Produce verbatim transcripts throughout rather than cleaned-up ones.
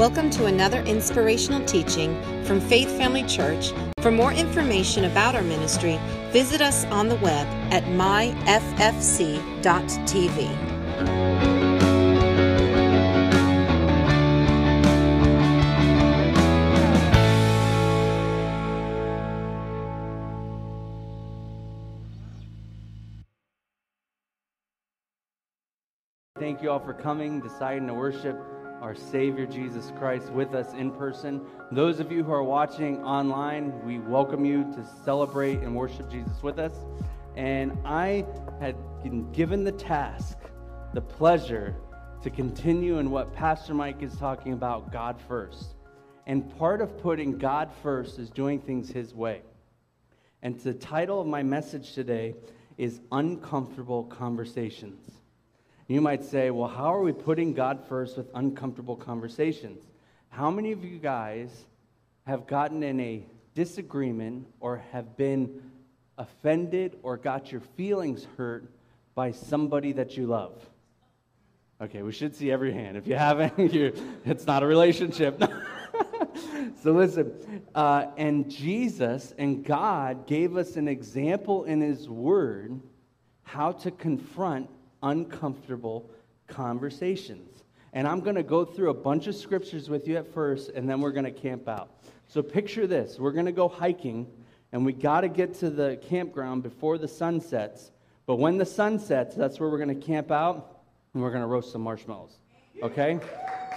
Welcome to another inspirational teaching from Faith Family Church. For more information about our ministry, visit us on the web at my f f c dot t v. Thank you all for coming, deciding to worship our Savior Jesus Christ with us in person. Those of you who are watching online, we welcome you to celebrate and worship Jesus with us. And I had been given the task, the pleasure, to continue in what Pastor Mike is talking about, God first. And part of putting God first is doing things His way. And the title of my message today is Uncomfortable Conversations. You might say, well, how are we putting God first with uncomfortable conversations? How many of you guys have gotten in a disagreement or have been offended or got your feelings hurt by somebody that you love? Okay, we should see every hand. If you haven't, you, it's not a relationship. So listen, uh, and Jesus and God gave us an example in His Word how to confront uncomfortable conversations. And I'm going to go through a bunch of scriptures with you at first, and then we're going to camp out. So picture this. We're going to go hiking, and we got to get to the campground before the sun sets. But when the sun sets, that's where we're going to camp out, and we're going to roast some marshmallows. Okay?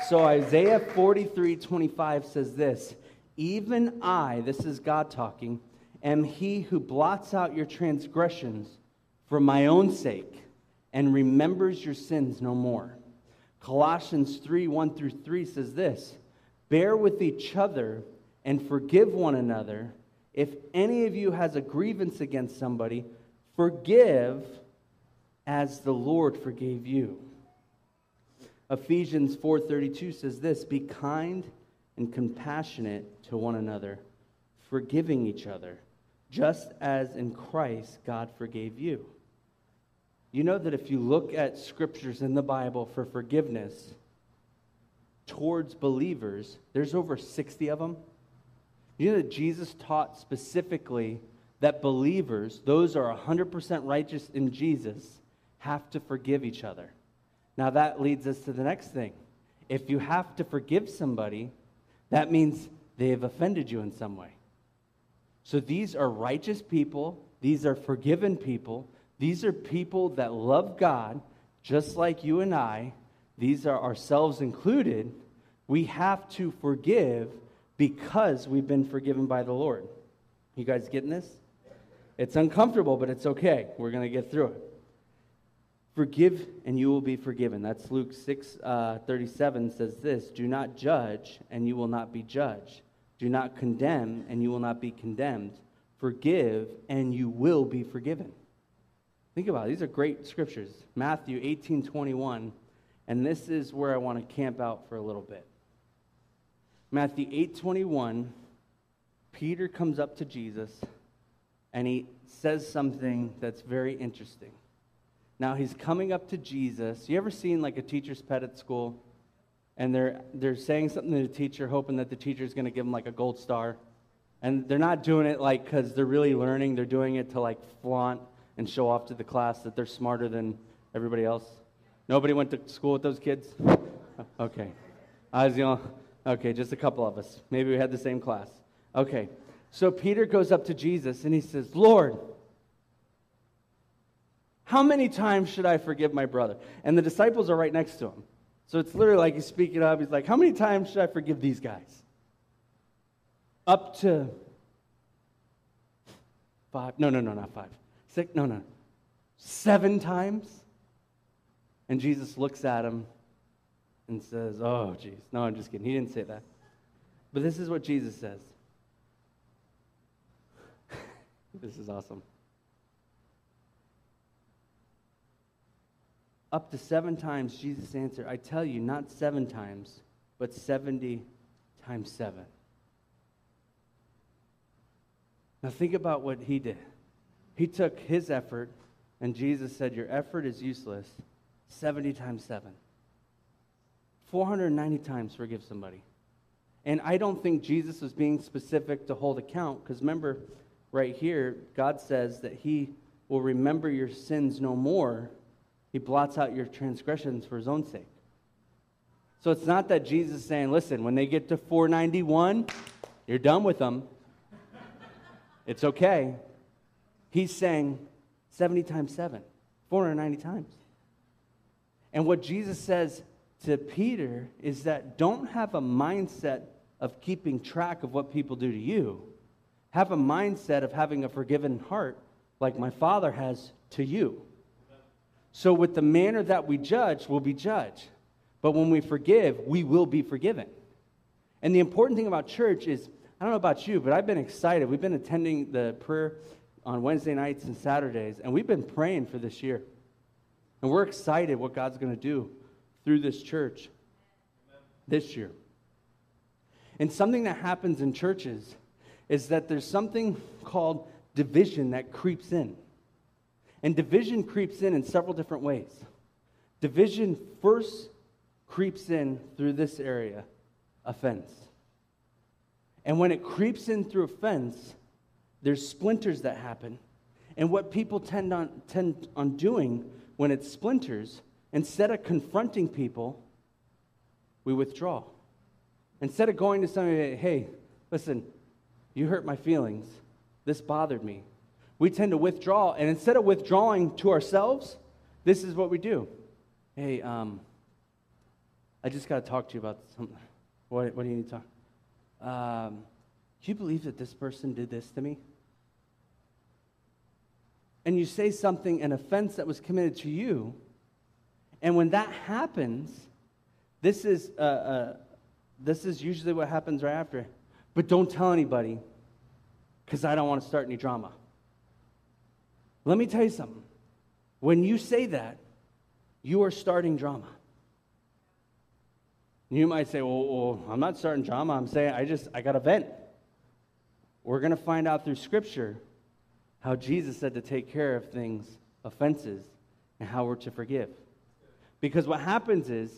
So Isaiah forty-three twenty-five says this, "Even I," this is God talking, "am He who blots out your transgressions for my own sake, and remembers your sins no more." Colossians three, one through three says this, "Bear with each other and forgive one another. If any of you has a grievance against somebody, forgive as the Lord forgave you." Ephesians four, thirty-two says this, "Be kind and compassionate to one another, forgiving each other, just as in Christ God forgave you." You know that if you look at scriptures in the Bible for forgiveness towards believers, there's over sixty of them. You know that Jesus taught specifically that believers, those who are one hundred percent righteous in Jesus, have to forgive each other. Now that leads us to the next thing. If you have to forgive somebody, that means they have offended you in some way. So these are righteous people. These are forgiven people. These are people that love God, just like you and I. These are ourselves included. We have to forgive because we've been forgiven by the Lord. You guys getting this? It's uncomfortable, but it's okay. We're going to get through it. Forgive and you will be forgiven. That's Luke six, thirty-seven says this, "Do not judge and you will not be judged. Do not condemn and you will not be condemned. Forgive and you will be forgiven." Think about it. These are great scriptures. Matthew eighteen twenty-one, and this is where I want to camp out for a little bit. Matthew eight twenty-one, Peter comes up to Jesus, and he says something that's very interesting. Now, he's coming up to Jesus. You ever seen like a teacher's pet at school? And they're, they're saying something to the teacher, hoping that the teacher's going to give them like a gold star. And they're not doing it like because they're really learning. They're doing it to like flaunt and show off to the class that they're smarter than everybody else. Nobody went to school with those kids? Okay. I was the only, okay, just a couple of us. Maybe we had the same class. Okay. So Peter goes up to Jesus and he says, "Lord, how many times should I forgive my brother?" And the disciples are right next to him. So it's literally like he's speaking up. He's like, "How many times should I forgive these guys?" Up to five. No, no, no, not five. Six, no, no, seven times? And Jesus looks at him and says, "Oh, geez." No, I'm just kidding. He didn't say that. But this is what Jesus says. This is awesome. "Up to seven times," Jesus answered, "I tell you, not seven times, but seventy times seven." Now think about what he did. He took his effort, and Jesus said, "Your effort is useless." seventy times seven. four hundred ninety times forgive somebody. And I don't think Jesus was being specific to hold account, because remember, right here, God says that he will remember your sins no more. He blots out your transgressions for his own sake. So it's not that Jesus is saying, listen, when they get to four ninety-one, you're done with them. It's okay. He's saying seventy times seven, four hundred ninety times. And what Jesus says to Peter is that don't have a mindset of keeping track of what people do to you. Have a mindset of having a forgiven heart like my Father has to you. So with the manner that we judge, we'll be judged. But when we forgive, we will be forgiven. And the important thing about church is, I don't know about you, but I've been excited. We've been attending the prayer on Wednesday nights and Saturdays, and we've been praying for this year. And we're excited what God's going to do through this church this year. And something that happens in churches is that there's something called division that creeps in. And division creeps in in several different ways. Division first creeps in through this area, offense. And when it creeps in through offense, there's splinters that happen. And what people tend on, tend on doing when it's splinters, instead of confronting people, we withdraw. Instead of going to somebody, hey, listen, you hurt my feelings. This bothered me. We tend to withdraw. And instead of withdrawing to ourselves, this is what we do. Hey, um, I just got to talk to you about something. What, what do you need to talk? Um, do you believe that this person did this to me? And you say something, an offense that was committed to you. And when that happens, this is uh, uh, this is usually what happens right after. But don't tell anybody, because I don't want to start any drama. Let me tell you something. When you say that, you are starting drama. You might say, well, well I'm not starting drama. I'm saying I just, I got to vent. We're going to find out through Scripture how Jesus said to take care of things, offenses, and how we're to forgive. Because what happens is,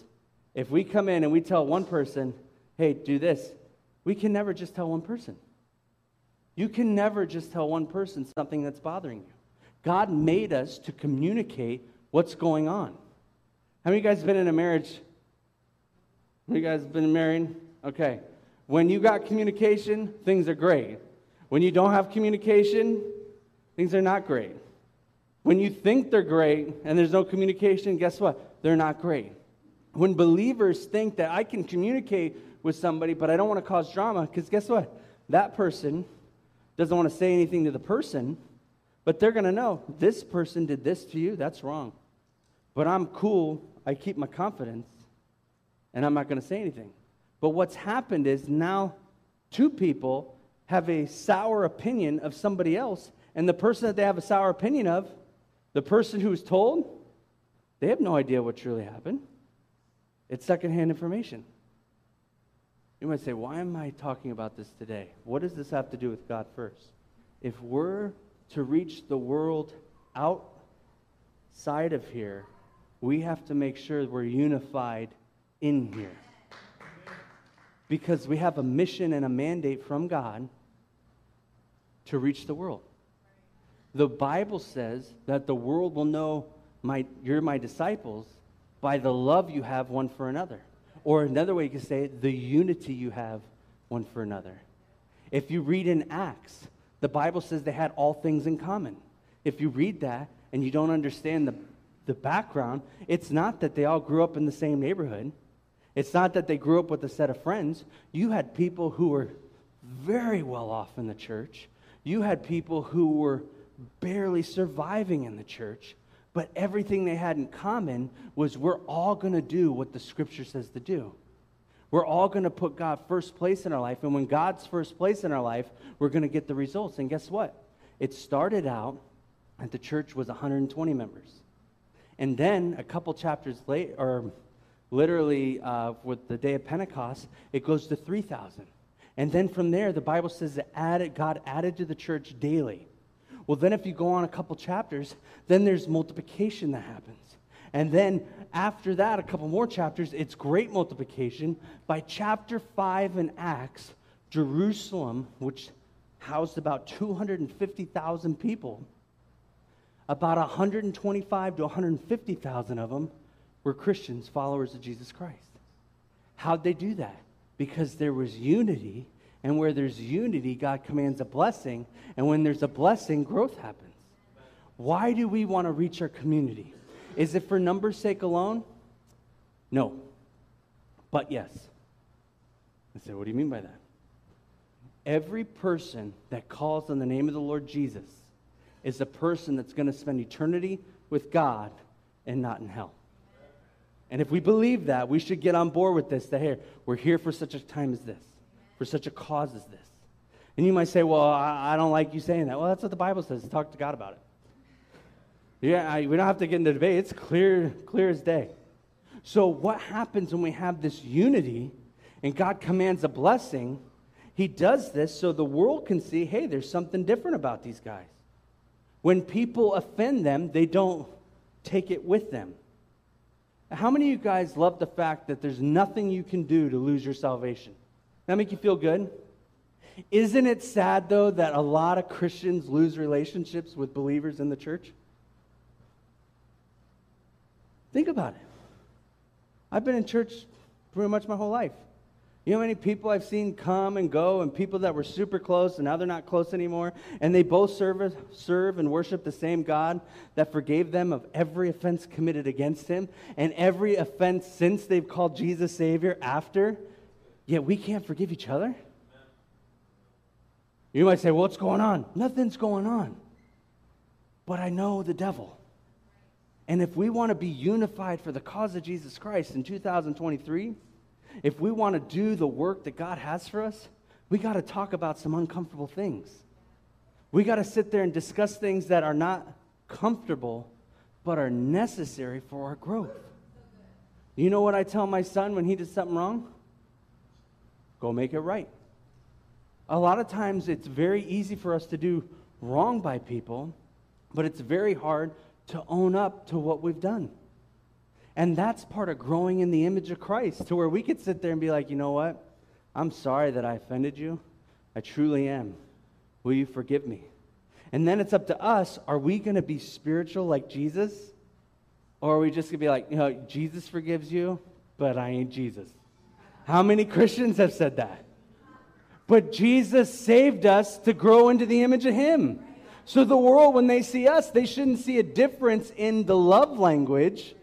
if we come in and we tell one person, hey, do this, we can never just tell one person. You can never just tell one person something that's bothering you. God made us to communicate what's going on. How many of you guys have been in a marriage? How many of you guys have been married? Okay. When you got communication, things are great. When you don't have communication, things are not great. When you think they're great and there's no communication, guess what? They're not great. When believers think that I can communicate with somebody, but I don't want to cause drama, because guess what? That person doesn't want to say anything to the person, but they're going to know, this person did this to you, that's wrong. But I'm cool, I keep my confidence, and I'm not going to say anything. But what's happened is now two people have a sour opinion of somebody else, and the person that they have a sour opinion of, the person who was told, they have no idea what truly happened. It's secondhand information. You might say, why am I talking about this today? What does this have to do with God first? If we're to reach the world outside of here, we have to make sure we're unified in here. Because we have a mission and a mandate from God to reach the world. The Bible says that the world will know My, you're my disciples by the love you have one for another. Or another way you could say it, the unity you have one for another. If you read in Acts, the Bible says they had all things in common. If you read that and you don't understand the, the background, it's not that they all grew up in the same neighborhood. It's not that they grew up with a set of friends. You had people who were very well off in the church. You had people who were barely surviving in the church. But everything they had in common was, we're all going to do what the Scripture says to do. We're all going to put God first place in our life. And when God's first place in our life, we're going to get the results. And guess what? It started out that the church was one hundred twenty members. And then a couple chapters later, or literally uh, with the day of Pentecost, it goes to three thousand. And then from there, the Bible says that added, God added to the church daily. Well, then if you go on a couple chapters, then there's multiplication that happens. And then After that, a couple more chapters, it's great multiplication. By chapter five in Acts, Jerusalem, which housed about two hundred fifty thousand people, about one hundred twenty-five to one hundred fifty thousand of them were Christians, followers of Jesus Christ. How'd they do that? Because there was unity, and where there's unity, God commands a blessing, and when there's a blessing, growth happens. Why do we want to reach our community? Is it for numbers' sake alone? No, but yes. I said, what do you mean by that? Every person that calls on the name of the Lord Jesus is a person that's going to spend eternity with God and not in hell. And if we believe that, we should get on board with this, that hey, we're here for such a time as this, for such a cause as this. And you might say, well, I, I don't like you saying that. Well, that's what the Bible says. Talk to God about it. Yeah, I, we don't have to get into debate. It's clear, clear as day. So what happens when we have this unity and God commands a blessing? He does this so the world can see, hey, there's something different about these guys. When people offend them, they don't take it with them. How many of you guys love the fact that there's nothing you can do to lose your salvation? That make you feel good? Isn't it sad, though, that a lot of Christians lose relationships with believers in the church? Think about it. I've been in church pretty much my whole life. You know how many people I've seen come and go, and people that were super close and now they're not close anymore, and they both serve, serve and worship the same God that forgave them of every offense committed against him and every offense since they've called Jesus Savior after, yet we can't forgive each other? You might say, well, what's going on? Nothing's going on. But I know the devil. And if we want to be unified for the cause of Jesus Christ in two thousand twenty-three... if we want to do the work that God has for us, we got to talk about some uncomfortable things. We got to sit there and discuss things that are not comfortable, but are necessary for our growth. You know what I tell my son when he does something wrong? Go make it right. A lot of times it's very easy for us to do wrong by people, but it's very hard to own up to what we've done. And that's part of growing in the image of Christ, to where we could sit there and be like, you know what? I'm sorry that I offended you. I truly am. Will you forgive me? And then it's up to us. Are we going to be spiritual like Jesus? Or are we just going to be like, you know, Jesus forgives you, but I ain't Jesus? How many Christians have said that? But Jesus saved us to grow into the image of him. So the world, when they see us, they shouldn't see a difference in the love language.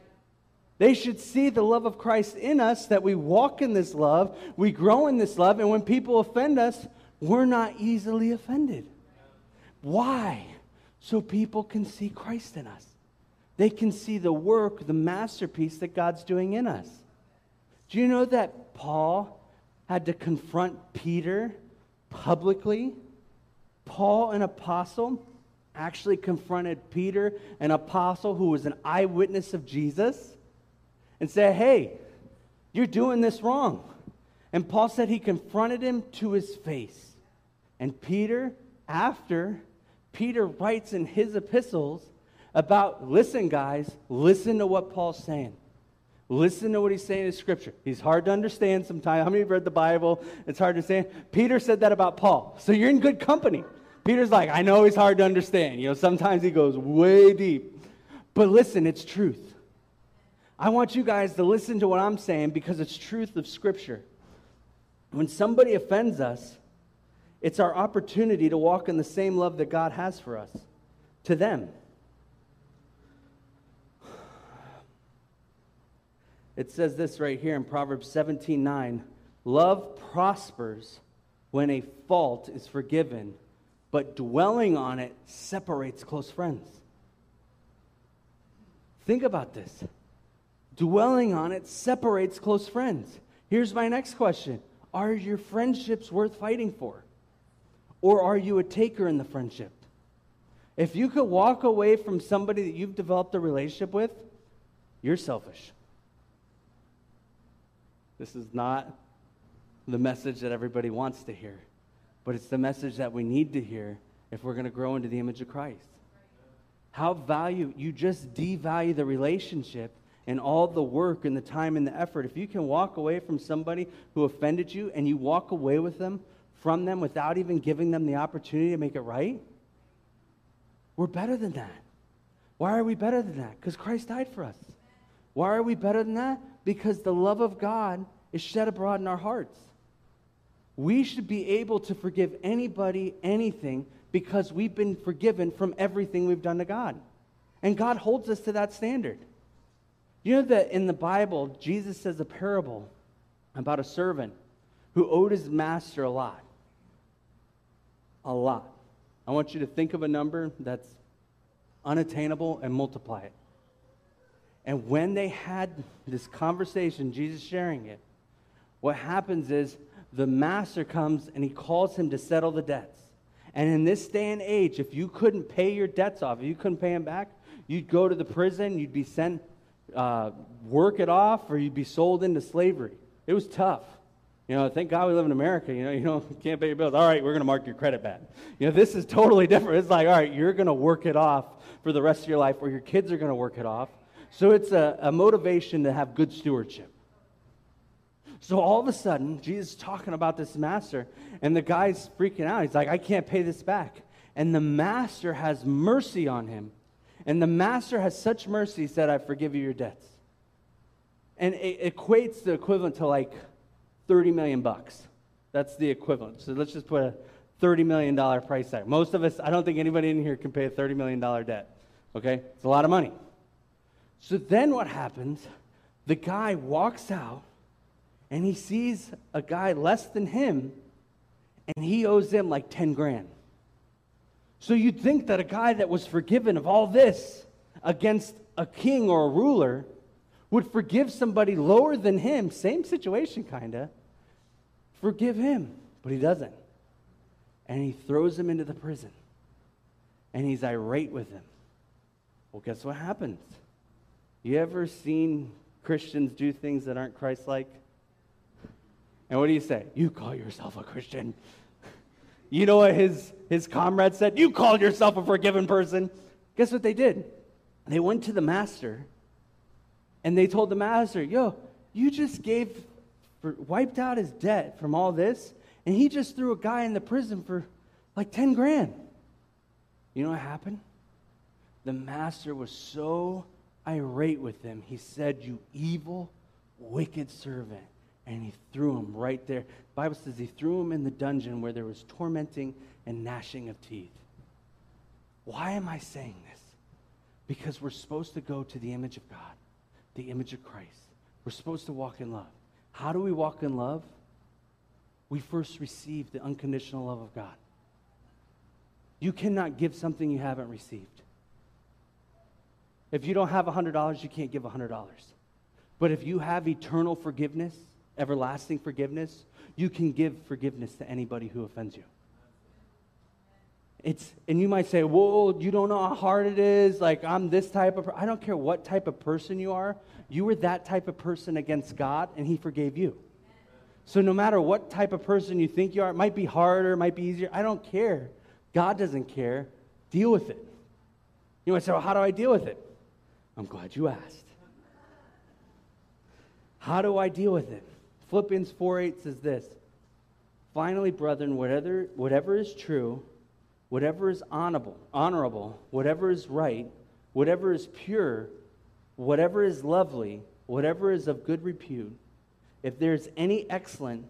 They should see the love of Christ in us, that we walk in this love, we grow in this love, and when people offend us, we're not easily offended. Why? So people can see Christ in us. They can see the work, the masterpiece that God's doing in us. Do you know that Paul had to confront Peter publicly? Paul, an apostle, actually confronted Peter, an apostle who was an eyewitness of Jesus, and said, hey, you're doing this wrong. And Paul said he confronted him to his face. And Peter, after, Peter writes in his epistles about, listen, guys, listen to what Paul's saying. Listen to what he's saying in Scripture. He's hard to understand sometimes. How many of you read the Bible? It's hard to understand. Peter said that about Paul. So you're in good company. Peter's like, I know he's hard to understand. You know, sometimes he goes way deep. But listen, it's truth. I want you guys to listen to what I'm saying because it's truth of Scripture. When somebody offends us, it's our opportunity to walk in the same love that God has for us, to them. It says this right here in Proverbs seventeen nine, love prospers when a fault is forgiven, but dwelling on it separates close friends. Think about this. Dwelling on it separates close friends. Here's my next question. Are your friendships worth fighting for? Or are you a taker in the friendship? If you could walk away from somebody that you've developed a relationship with, you're selfish. This is not the message that everybody wants to hear, but it's the message that we need to hear if we're going to grow into the image of Christ. How value, you just devalue the relationship and all the work and the time and the effort, if you can walk away from somebody who offended you and you walk away with them, from them, without even giving them the opportunity to make it right, we're better than that. Why are we better than that? Because Christ died for us. Why are we better than that? Because the love of God is shed abroad in our hearts. We should be able to forgive anybody, anything, because we've been forgiven from everything we've done to God. And God holds us to that standard. You know that in the Bible, Jesus says a parable about a servant who owed his master a lot. A lot. I want you to think of a number that's unattainable and multiply it. And when they had this conversation, Jesus sharing it, what happens is the master comes and he calls him to settle the debts. And in this day and age, if you couldn't pay your debts off, if you couldn't pay them back, you'd go to the prison, you'd be sent, uh, work it off, or you'd be sold into slavery. It was tough. You know, thank God we live in America. You know, you don't, can't pay your bills. All right, we're going to mark your credit bad. You know, this is totally different. It's like, all right, you're going to work it off for the rest of your life, or your kids are going to work it off. So it's a, a motivation to have good stewardship. So all of a sudden, Jesus is talking about this master, and the guy's freaking out. He's like, I can't pay this back. And the master has mercy on him. And the master has such mercy, he said, I forgive you your debts. And it equates the equivalent to like thirty million bucks. That's the equivalent. So let's just put a thirty million dollars price tag. Most of us, I don't think anybody in here can pay a thirty million dollars debt. Okay? It's a lot of money. So then what happens, the guy walks out, and he sees a guy less than him, and he owes him like ten grand. So you'd think that a guy that was forgiven of all this against a king or a ruler would forgive somebody lower than him, same situation kind of, forgive him, but he doesn't. And he throws him into the prison, and he's irate with him. Well, guess what happens? You ever seen Christians do things that aren't Christ-like? And what do you say? You call yourself a Christian. You know what his, his comrade said? You called yourself a forgiven person. Guess what they did? They went to the master, and they told the master, yo, you just gave, for, wiped out his debt from all this, and he just threw a guy in the prison for like ten grand. You know what happened? The master was so irate with him. He said, you evil, wicked servant. And he threw him right there. The Bible says he threw him in the dungeon where there was tormenting and gnashing of teeth. Why am I saying this? Because we're supposed to go to the image of God, the image of Christ. We're supposed to walk in love. How do we walk in love? We first receive the unconditional love of God. You cannot give something you haven't received. If you don't have one hundred dollars, you can't give one hundred dollars. But if you have eternal forgiveness, everlasting forgiveness, you can give forgiveness to anybody who offends you. It's, and you might say, whoa, you don't know how hard it is. Like, I'm this type of person. I don't care what type of person you are. You were that type of person against God, and he forgave you. So no matter what type of person you think you are, it might be harder, it might be easier. I don't care. God doesn't care. Deal with it. You might say, well, how do I deal with it? I'm glad you asked. How do I deal with it? Philippians four eight says this, finally, brethren, whatever, whatever is true, whatever is honorable, honorable, whatever is right, whatever is pure, whatever is lovely, whatever is of good repute, if there is any excellent,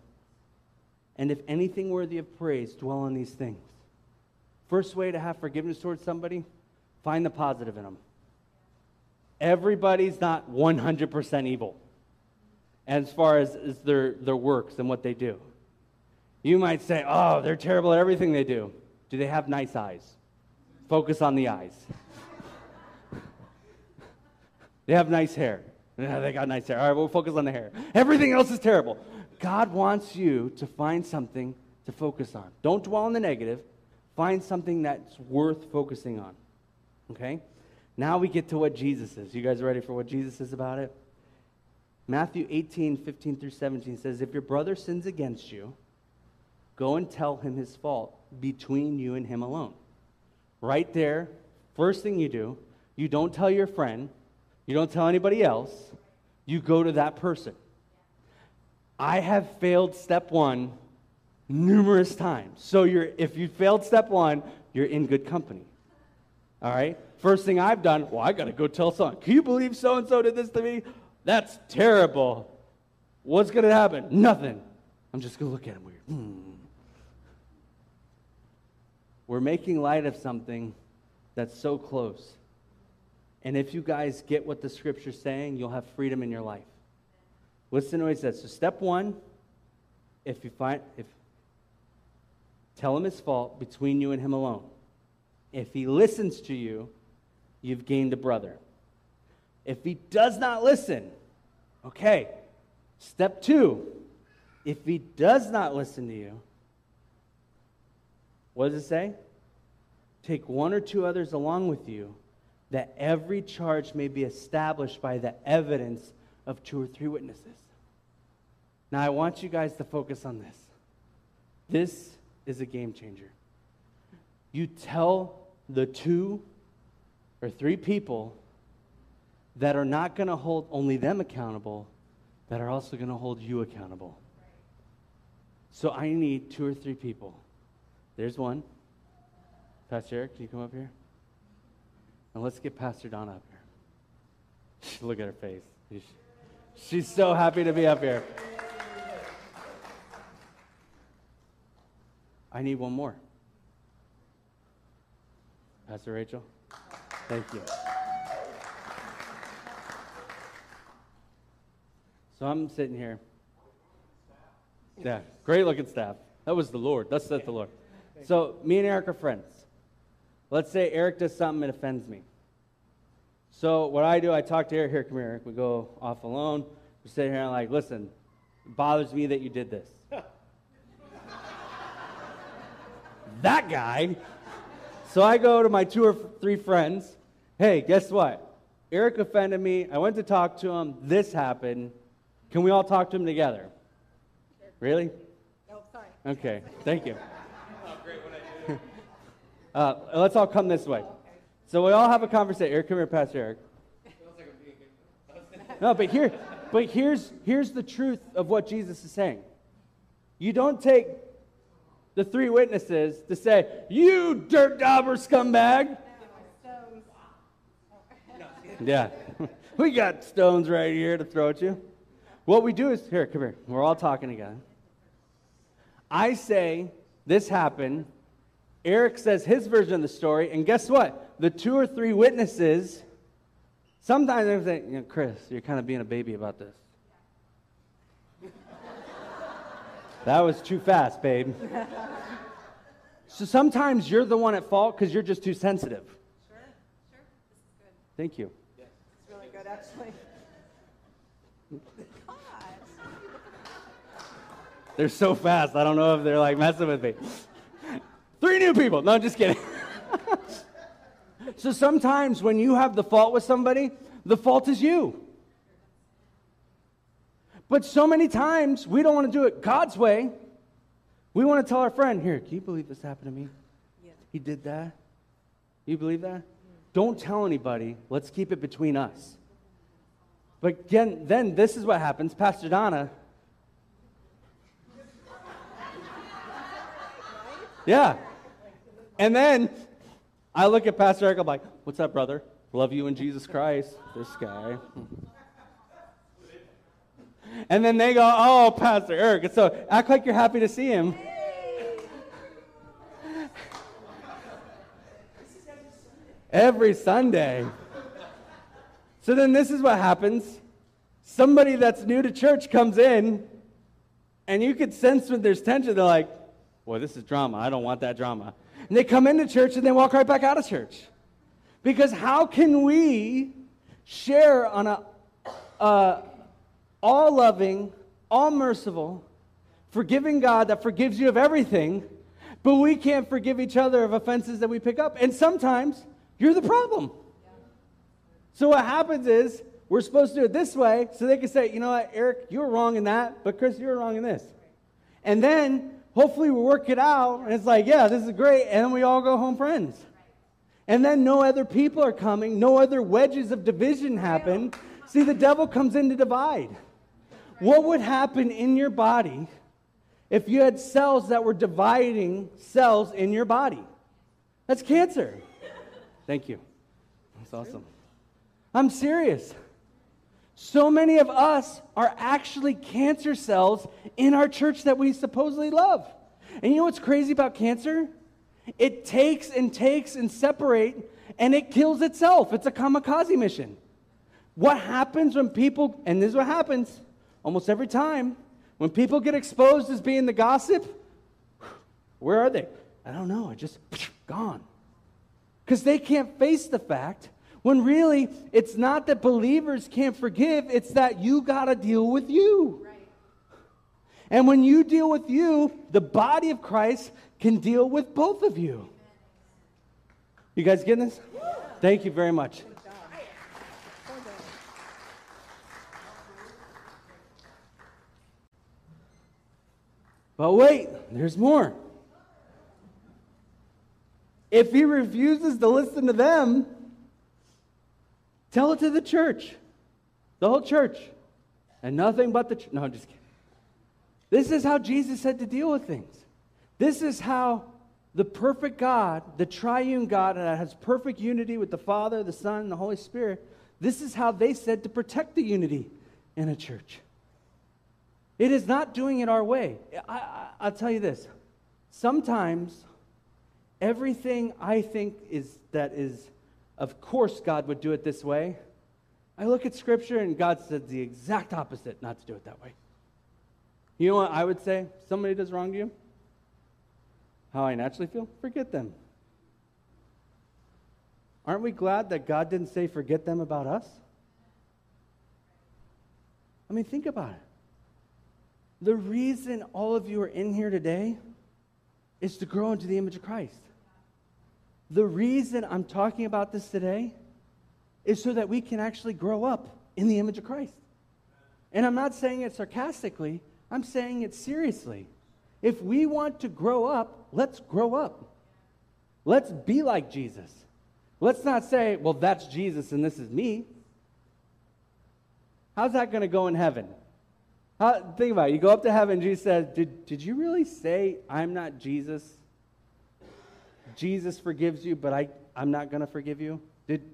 and if anything worthy of praise, dwell on these things. First way to have forgiveness towards somebody, find the positive in them. Everybody's not one hundred percent evil as far as, as their, their works and what they do. You might say, oh, they're terrible at everything they do. Do they have nice eyes? Focus on the eyes. They have nice hair. Yeah, they got nice hair. All right, we'll focus on the hair. Everything else is terrible. God wants you to find something to focus on. Don't dwell on the negative. Find something that's worth focusing on. Okay? Now we get to what Jesus is. You guys ready for what Jesus is about it? Matthew eighteen, fifteen through seventeen says, if your brother sins against you, go and tell him his fault between you and him alone. Right there, first thing you do, you don't tell your friend, You don't tell anybody else. You go to that person. I have failed step one numerous times. So you're, if you failed step one, you're in good company. All right? First thing I've done, well, I got to go tell someone, can you believe so-and-so did this to me? That's terrible. What's going to happen? Nothing. I'm just going to look at him weird. Hmm. We're making light of something that's so close. And if you guys get what the Scripture's saying, you'll have freedom in your life. Listen to what he says. So step one, if you find, if tell him his fault between you and him alone. If he listens to you, you've gained a brother. If he does not listen, okay. Step two, if he does not listen to you, what does it say? Take one or two others along with you, that every charge may be established by the evidence of two or three witnesses. Now, I want you guys to focus on this. This is a game changer. You tell the two or three people that are not going to hold only them accountable, that are also going to hold you accountable. So I need two or three people. There's one. Pastor Eric, can you come up here? And let's get Pastor Donna up here. Look at her face. She's so happy to be up here. I need one more. Pastor Rachel, thank you. So I'm sitting here. Yeah, great looking staff. That was the Lord. That's, that's the Lord. So me and Eric are friends. Let's say Eric does something that offends me. So what I do, I talk to Eric. Here, come here, Eric. We go off alone. We sit here and I'm like, listen, it bothers me that you did this. That guy. So I go to my two or three friends. Hey, guess what? Eric offended me. I went to talk to him. This happened. Can we all talk to him together? Sure. Really? No, sorry. Okay, thank you. Oh, great. Uh, let's all come this way. So we all have a conversation. Eric, come here, Pastor Eric. No, but here, but here's here's the truth of what Jesus is saying. You don't take the three witnesses to say, "You dirt dauber scumbag." Yeah, we got stones right here to throw at you. What we do is here. Come here. We're all talking again. I say this happened. Eric says his version of the story, and guess what? The two or three witnesses, sometimes they're saying, you know, Chris, you're kind of being a baby about this. Yeah. That was too fast, babe. So sometimes you're the one at fault because you're just too sensitive. Sure, sure. This is good. Thank you. Yeah. It's really good, actually. God. They're so fast. I don't know if they're like messing with me. Three new people. No, just kidding. So sometimes when you have the fault with somebody, the fault is you. But so many times we don't want to do it God's way. We want to tell our friend, here, can you believe this happened to me? Yeah. He did that. You believe that? Yeah. Don't tell anybody. Let's keep it between us. But again, then this is what happens. Pastor Donna. Yeah. And then I look at Pastor Eric, I'm like, what's up, brother? Love you in Jesus Christ. This guy. And then they go, oh, Pastor Eric. And so act like you're happy to see him. Hey. Every Sunday. So then this is what happens. Somebody that's new to church comes in, and you could sense when there's tension. They're like, well, this is drama. I don't want that drama. And they come into church and they walk right back out of church. Because how can we share on a uh, all-loving, all-merciful, forgiving God that forgives you of everything, but we can't forgive each other of offenses that we pick up? And sometimes you're the problem. So what happens is we're supposed to do it this way so they can say, you know what, Eric, you were wrong in that, but Chris, you were wrong in this. And then hopefully we work it out, and it's like, yeah, this is great, and then we all go home friends. And then no other people are coming. No other wedges of division happen. See, the devil comes in to divide. What would happen in your body if you had cells that were dividing cells in your body? That's cancer. Thank you. That's awesome. I'm serious. So many of us are actually cancer cells in our church that we supposedly love. And you know what's crazy about cancer? It takes and takes and separates, and it kills itself. It's a kamikaze mission. What happens when people, and this is what happens almost every time, when people get exposed as being the gossip, where are they? I don't know. It just gone. Because they can't face the fact. When really, it's not that believers can't forgive, it's that you got to deal with you. Right. And when you deal with you, the body of Christ can deal with both of you. You guys getting this? Woo! Thank you very much. But wait, there's more. If he refuses to listen to them, tell it to the church, the whole church, and nothing but the church. No, I'm just kidding. This is how Jesus said to deal with things. This is how the perfect God, the triune God that has perfect unity with the Father, the Son, and the Holy Spirit, this is how they said to protect the unity in a church. It is not doing it our way. I, I, I'll tell you this. Sometimes everything I think is that is of course God would do it this way, I look at Scripture and God said the exact opposite, not to do it that way. You know what I would say? Somebody does wrong to you? How I naturally feel? Forget them. Aren't we glad that God didn't say forget them about us? I mean, think about it. The reason all of you are in here today is to grow into the image of Christ. The reason I'm talking about this today is so that we can actually grow up in the image of Christ. And I'm not saying it sarcastically. I'm saying it seriously. If we want to grow up, let's grow up. Let's be like Jesus. Let's not say, well, that's Jesus and this is me. How's that going to go in heaven? How, think about it. You go up to heaven, Jesus says, did, did you really say I'm not Jesus? Jesus forgives you, but I, I'm not going to forgive you? Did,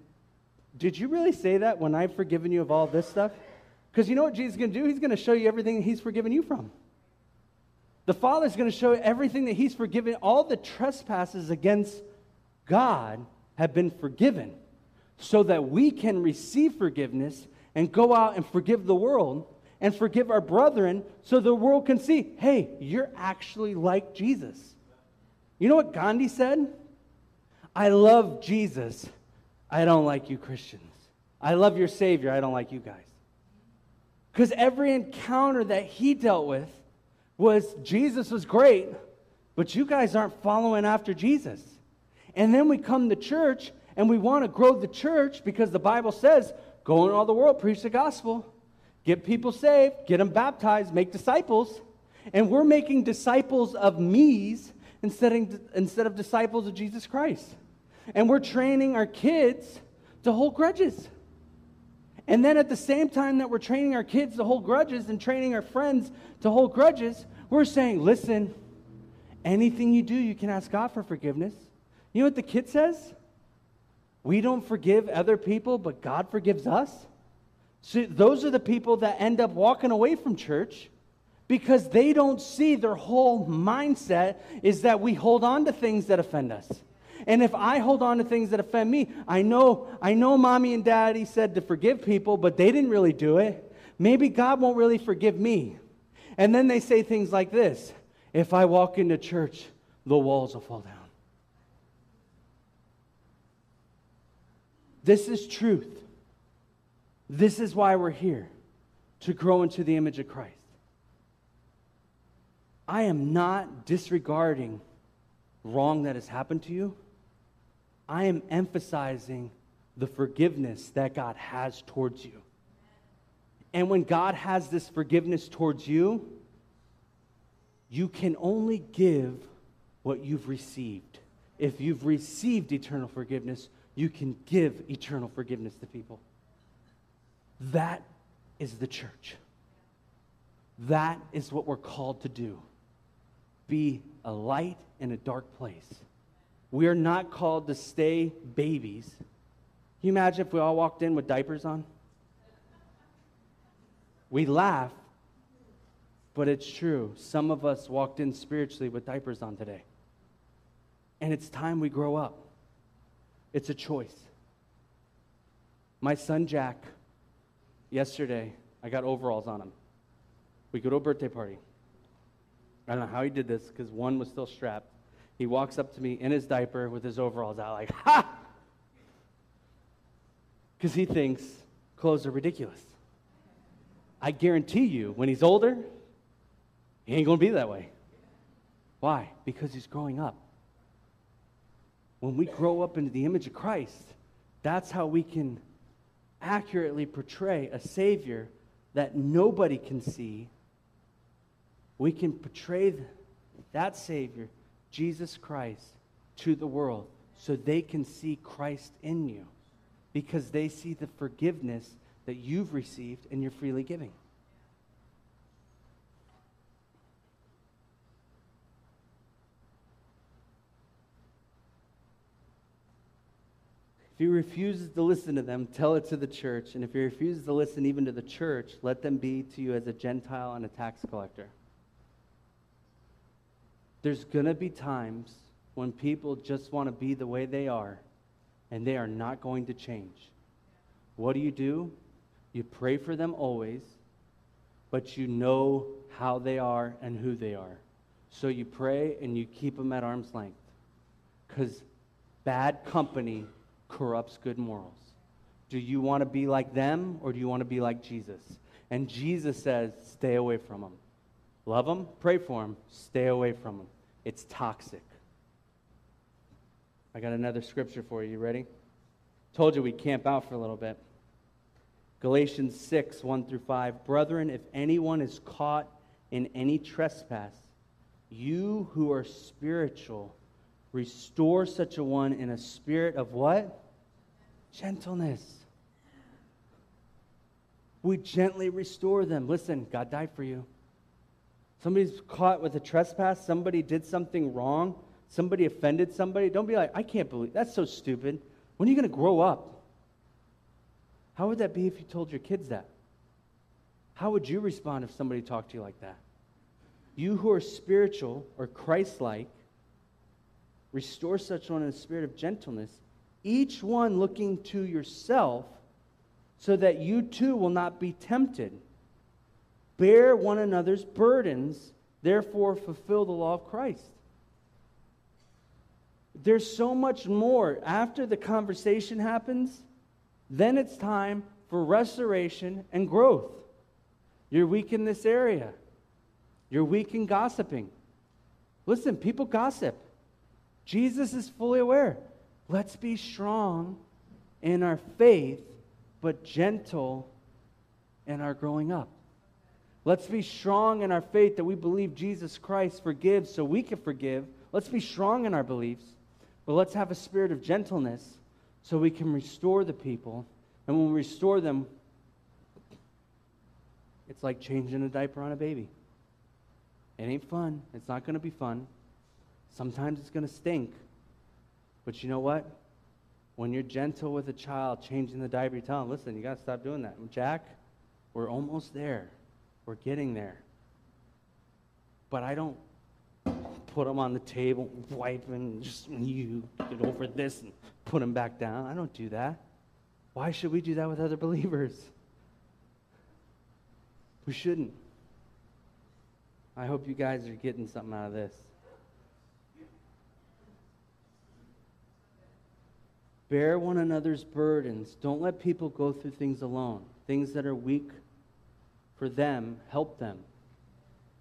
did you really say that when I've forgiven you of all this stuff? Because you know what Jesus is going to do? He's going to show you everything he's forgiven you from. The Father's going to show you everything that he's forgiven. All the trespasses against God have been forgiven so that we can receive forgiveness and go out and forgive the world and forgive our brethren so the world can see, hey, you're actually like Jesus. You know what Gandhi said? I love Jesus. I don't like you Christians. I love your Savior. I don't like you guys. Because every encounter that he dealt with was Jesus was great, but you guys aren't following after Jesus. And then we come to church and we want to grow the church because the Bible says, go into all the world, preach the gospel, get people saved, get them baptized, make disciples. And we're making disciples of me's Instead of, instead of disciples of Jesus Christ. And we're training our kids to hold grudges. And then at the same time that we're training our kids to hold grudges and training our friends to hold grudges, we're saying, listen, anything you do, you can ask God for forgiveness. You know what the kid says? We don't forgive other people, but God forgives us. So those are the people that end up walking away from church because they don't see, their whole mindset is that we hold on to things that offend us. And if I hold on to things that offend me, I know I know mommy and daddy said to forgive people, but they didn't really do it. Maybe God won't really forgive me. And then they say things like this, if I walk into church, the walls will fall down. This is truth. This is why we're here, to grow into the image of Christ. I am not disregarding wrong that has happened to you. I am emphasizing the forgiveness that God has towards you. And when God has this forgiveness towards you, you can only give what you've received. if you've received eternal forgiveness, you can give eternal forgiveness to people. That is the church. That is what we're called to do. Be a light in a dark place. We are not called to stay babies. Can you imagine if we all walked in with diapers on? We laugh, but it's true. Some of us walked in spiritually with diapers on today. And it's time we grow up. It's a choice. My son Jack, yesterday, I got overalls on him. We go to a birthday party. I don't know how he did this because one was still strapped. He walks up to me in his diaper with his overalls out like, ha! Because he thinks clothes are ridiculous. I guarantee you, when he's older, he ain't going to be that way. Why? Because he's growing up. When we grow up into the image of Christ, that's how we can accurately portray a Savior that nobody can see. We can portray that Savior, Jesus Christ, to the world so they can see Christ in you because they see the forgiveness that you've received and you're freely giving. If he refuses to listen to them, tell it to the church. And if he refuses to listen even to the church, let them be to you as a Gentile and a tax collector. There's going to be times when people just want to be the way they are, and they are not going to change. What do you do? You pray for them always, but you know how they are and who they are. So you pray and you keep them at arm's length because bad company corrupts good morals. Do you want to be like them or do you want to be like Jesus? And Jesus says, stay away from them. Love them, pray for them, stay away from them. It's toxic. I got another scripture for you. You ready? Told you we'd camp out for a little bit. Galatians six, one through five. Brethren, if anyone is caught in any trespass, you who are spiritual, restore such a one in a spirit of what? Gentleness. We gently restore them. Listen, God died for you. Somebody's caught with a trespass. Somebody did something wrong. Somebody offended somebody. Don't be like, I can't believe, that's so stupid. When are you going to grow up? How would that be if you told your kids that? How would you respond if somebody talked to you like that? You who are spiritual or Christ-like, restore such one in a spirit of gentleness, each one looking to yourself so that you too will not be tempted. Bear one another's burdens, therefore fulfill the law of Christ. There's so much more. After the conversation happens, then it's time for restoration and growth. You're weak in this area. You're weak in gossiping. Listen, people gossip. Jesus is fully aware. Let's be strong in our faith, but gentle in our growing up. Let's be strong in our faith that we believe Jesus Christ forgives so we can forgive. Let's be strong in our beliefs, but let's have a spirit of gentleness so we can restore the people. And when we restore them, it's like changing a diaper on a baby. It ain't fun. It's not going to be fun. Sometimes it's going to stink. But you know what? When you're gentle with a child, changing the diaper, you tell them, listen, you got to stop doing that. Jack, we're almost there. We're getting there. But I don't put them on the table, wipe and just, you get over this and put them back down. I don't do that. Why should we do that with other believers? We shouldn't. I hope you guys are getting something out of this. Bear one another's burdens. Don't let people go through things alone. Things that are weak for them, help them.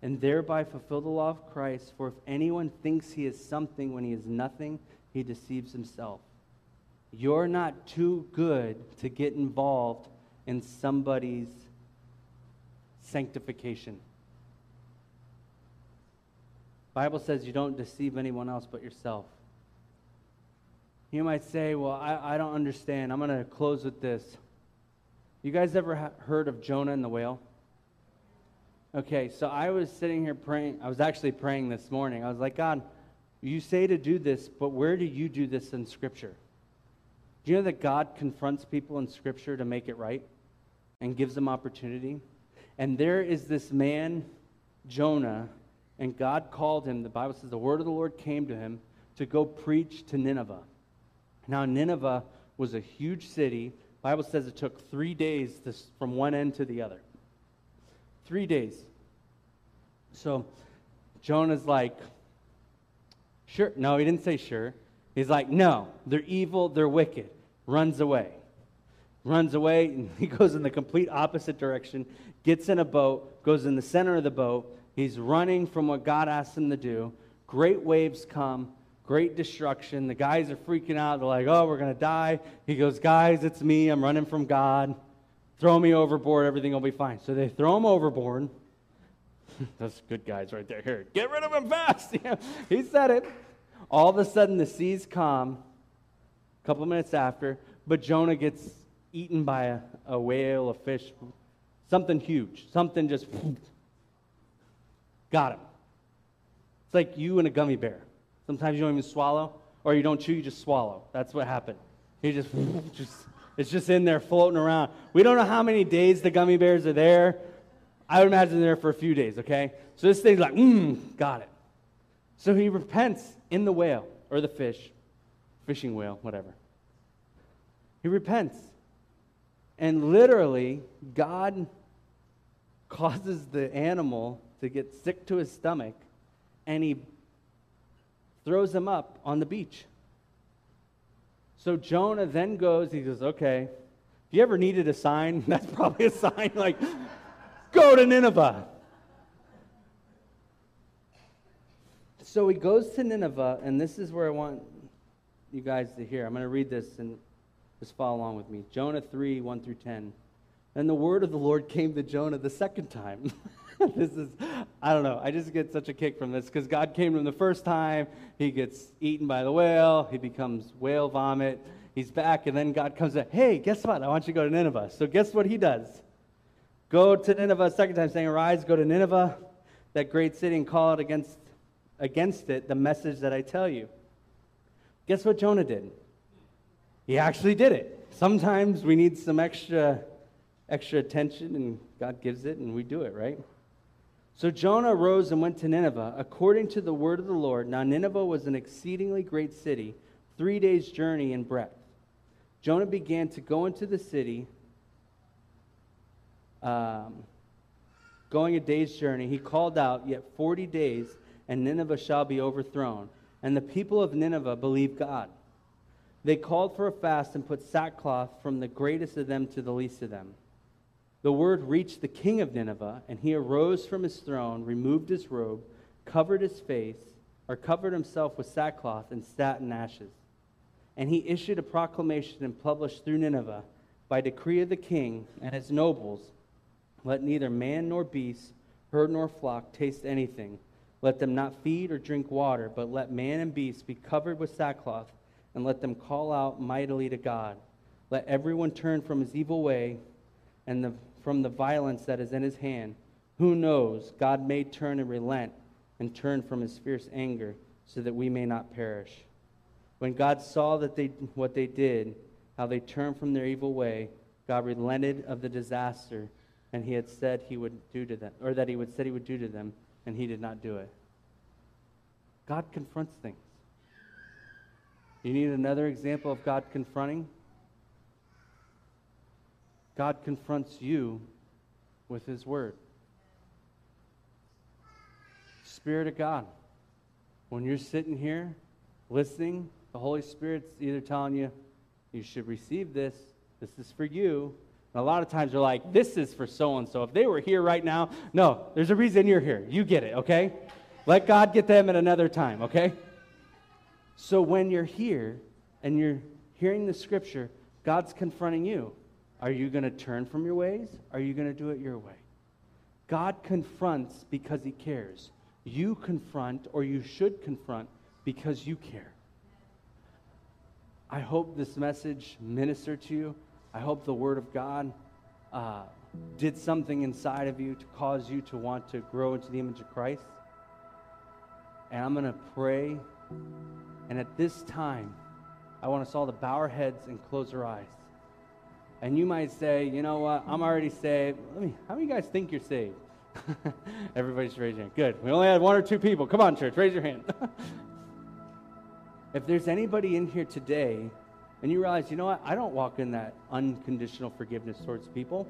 And thereby fulfill the law of Christ. For if anyone thinks he is something when he is nothing, he deceives himself. You're not too good to get involved in somebody's sanctification. The Bible says you don't deceive anyone else but yourself. You might say, well, I, I don't understand. I'm going to close with this. You guys ever ha- heard of Jonah and the whale? Okay, so I was sitting here praying. I was actually praying this morning. I was like, God, you say to do this, but where do you do this in Scripture? Do you know that God confronts people in Scripture to make it right and gives them opportunity? And there is this man, Jonah, and God called him. The Bible says the word of the Lord came to him to go preach to Nineveh. Now, Nineveh was a huge city. The Bible says it took three days to, from one end to the other. Three days. So Jonah's like, sure. No, he didn't say sure. He's like, no, they're evil, they're wicked. Runs away. Runs away, and he goes in the complete opposite direction, gets in a boat, goes in the center of the boat. He's running from what God asked him to do. Great waves come. Great destruction. The guys are freaking out. They're like, oh, we're going to die. He goes, guys, it's me. I'm running from God. Throw me overboard. Everything will be fine. So they throw him overboard. That's good guys right there. Here, get rid of him fast. Yeah, he said it. All of a sudden, the sea's calm. A couple minutes after, but Jonah gets eaten by a, a whale, a fish, something huge. Something just got him. It's like you and a gummy bear. Sometimes you don't even swallow, or you don't chew, you just swallow. That's what happened. You just, just, it's just in there floating around. We don't know how many days the gummy bears are there. I would imagine they're there for a few days, okay? So this thing's like, mmm, got it. So he repents in the whale, or the fish, fishing whale, whatever. He repents. And literally, God causes the animal to get sick to his stomach, and he throws him up on the beach. So Jonah then goes, he goes, okay, if you ever needed a sign, that's probably a sign, like, go to Nineveh. So he goes to Nineveh, and this is where I want you guys to hear. I'm going to read this, and just follow along with me. Jonah three, one through ten. Then the word of the Lord came to Jonah the second time. This is, I don't know, I just get such a kick from this, because God came to him the first time, he gets eaten by the whale, he becomes whale vomit, he's back, and then God comes up, hey, guess what, I want you to go to Nineveh. So guess what he does? Go to Nineveh a second time, saying, arise, go to Nineveh, that great city, and call out against, against it the message that I tell you. Guess what Jonah did? He actually did it. Sometimes we need some extra, extra attention, and God gives it, and we do it, right? So Jonah rose and went to Nineveh, according to the word of the Lord. Now Nineveh was an exceedingly great city, three days' journey in breadth. Jonah began to go into the city, um, going a day's journey. He called out, yet forty days, and Nineveh shall be overthrown. And the people of Nineveh believed God. They called for a fast and put sackcloth from the greatest of them to the least of them. The word reached the king of Nineveh, and he arose from his throne, removed his robe, covered his face, or covered himself with sackcloth and sat in ashes. And he issued a proclamation and published through Nineveh, by decree of the king and his nobles, let neither man nor beast, herd nor flock taste anything. Let them not feed or drink water, but let man and beast be covered with sackcloth, and let them call out mightily to God. Let everyone turn from his evil way and the from the violence that is in his hand. Who knows? God may turn and relent and turn from his fierce anger so that we may not perish. When God saw that they what they did, how they turned from their evil way, God relented of the disaster, and he had said he would do to them, or that he would said he would do to them, and he did not do it. God confronts things. You need another example of God confronting? God confronts you with his word. Spirit of God, when you're sitting here listening, the Holy Spirit's either telling you, you should receive this, this is for you. And a lot of times you're like, this is for so-and-so. If they were here right now, no, there's a reason you're here. You get it, okay? Let God get them at another time, okay? So when you're here and you're hearing the scripture, God's confronting you. Are you going to turn from your ways? Are you going to do it your way? God confronts because he cares. You confront, or you should confront, because you care. I hope this message ministered to you. I hope the Word of God uh, did something inside of you to cause you to want to grow into the image of Christ. And I'm going to pray. And at this time, I want us all to bow our heads and close our eyes. And you might say, you know what, I'm already saved. Let me, how many of you guys think you're saved? Everybody's raising your hand. Good. We only had one or two people. Come on, church, raise your hand. If there's anybody in here today and you realize, you know what, I don't walk in that unconditional forgiveness towards people,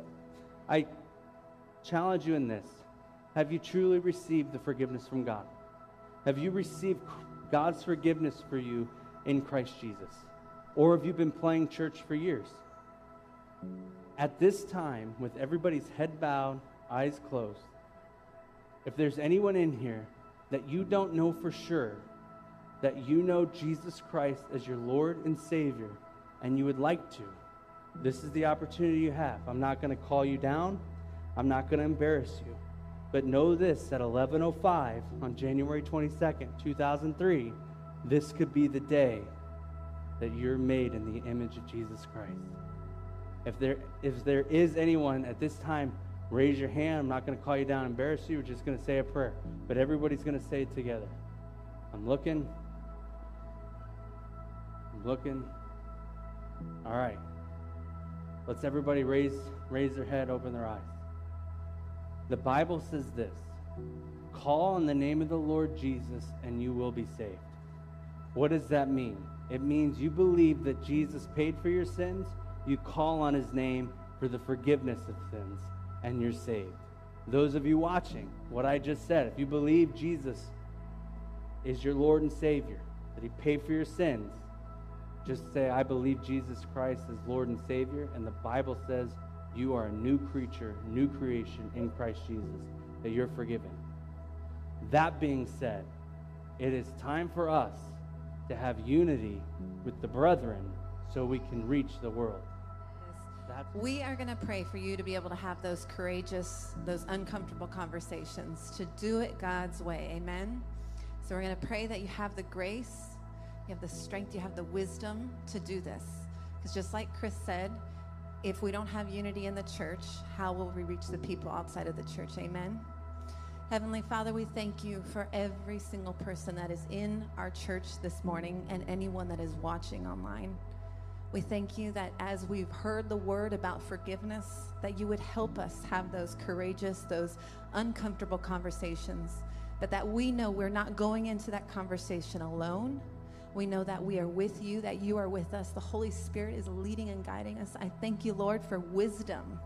I challenge you in this. Have you truly received the forgiveness from God? Have you received God's forgiveness for you in Christ Jesus? Or have you been playing church for years? At this time, with everybody's head bowed, eyes closed, if there's anyone in here that you don't know for sure that you know Jesus Christ as your Lord and Savior and you would like to, this is the opportunity you have. I'm not going to call you down. I'm not going to embarrass you. But know this, at eleven oh five on January twenty-second, two thousand three, this could be the day that you're made in the image of Jesus Christ. If there, if there is anyone at this time, raise your hand. I'm not going to call you down and embarrass you. We're just going to say a prayer. But everybody's going to say it together. I'm looking. I'm looking. All right. Let's everybody raise, raise their head, open their eyes. The Bible says this, call on the name of the Lord Jesus and you will be saved. What does that mean? It means you believe that Jesus paid for your sins, you call on his name for the forgiveness of sins, and you're saved. Those of you watching, what I just said, if you believe Jesus is your Lord and Savior, that he paid for your sins, just say, I believe Jesus Christ is Lord and Savior, and the Bible says you are a new creature, new creation in Christ Jesus, that you're forgiven. That being said, it is time for us to have unity with the brethren so we can reach the world. That's we are going to pray for you to be able to have those courageous, those uncomfortable conversations, to do it God's way. Amen? So we're going to pray that you have the grace, you have the strength, you have the wisdom to do this. Because just like Chris said, if we don't have unity in the church, how will we reach the people outside of the church? Amen? Heavenly Father, we thank you for every single person that is in our church this morning and anyone that is watching online. We thank you that as we've heard the word about forgiveness, that you would help us have those courageous, those uncomfortable conversations, but that we know we're not going into that conversation alone. We know that we are with you, that you are with us. The Holy Spirit is leading and guiding us. I thank you, Lord, for wisdom.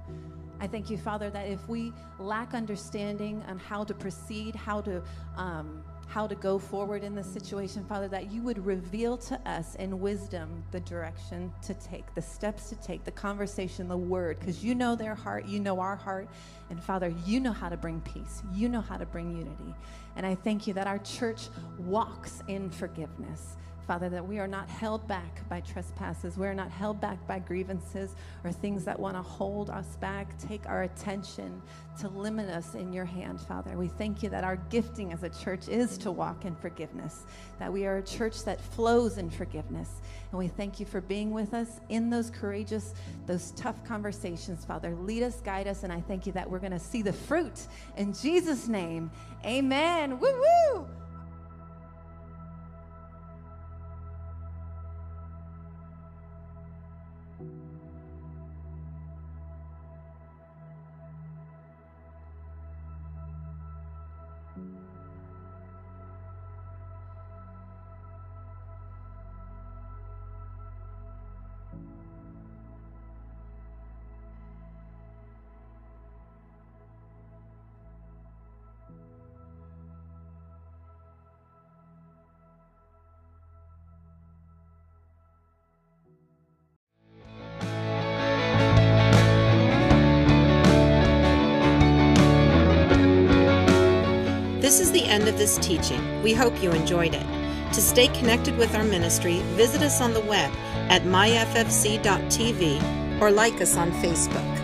I thank you, Father, that if we lack understanding on how to proceed, how to um, how to go forward in this situation, Father, that you would reveal to us in wisdom the direction to take, the steps to take, the conversation, the word, because you know their heart, you know our heart, and Father, you know how to bring peace, you know how to bring unity. And I thank you that our church walks in forgiveness, Father, that we are not held back by trespasses. We are not held back by grievances or things that want to hold us back, take our attention, to limit us in your hand, Father. We thank you that our gifting as a church is to walk in forgiveness, that we are a church that flows in forgiveness. And we thank you for being with us in those courageous, those tough conversations, Father. Lead us, guide us, and I thank you that we're going to see the fruit. In Jesus' name, amen. Woo-woo! This is the end of this teaching. We hope you enjoyed it. To stay connected with our ministry, visit us on the web at my f f c dot t v or like us on Facebook.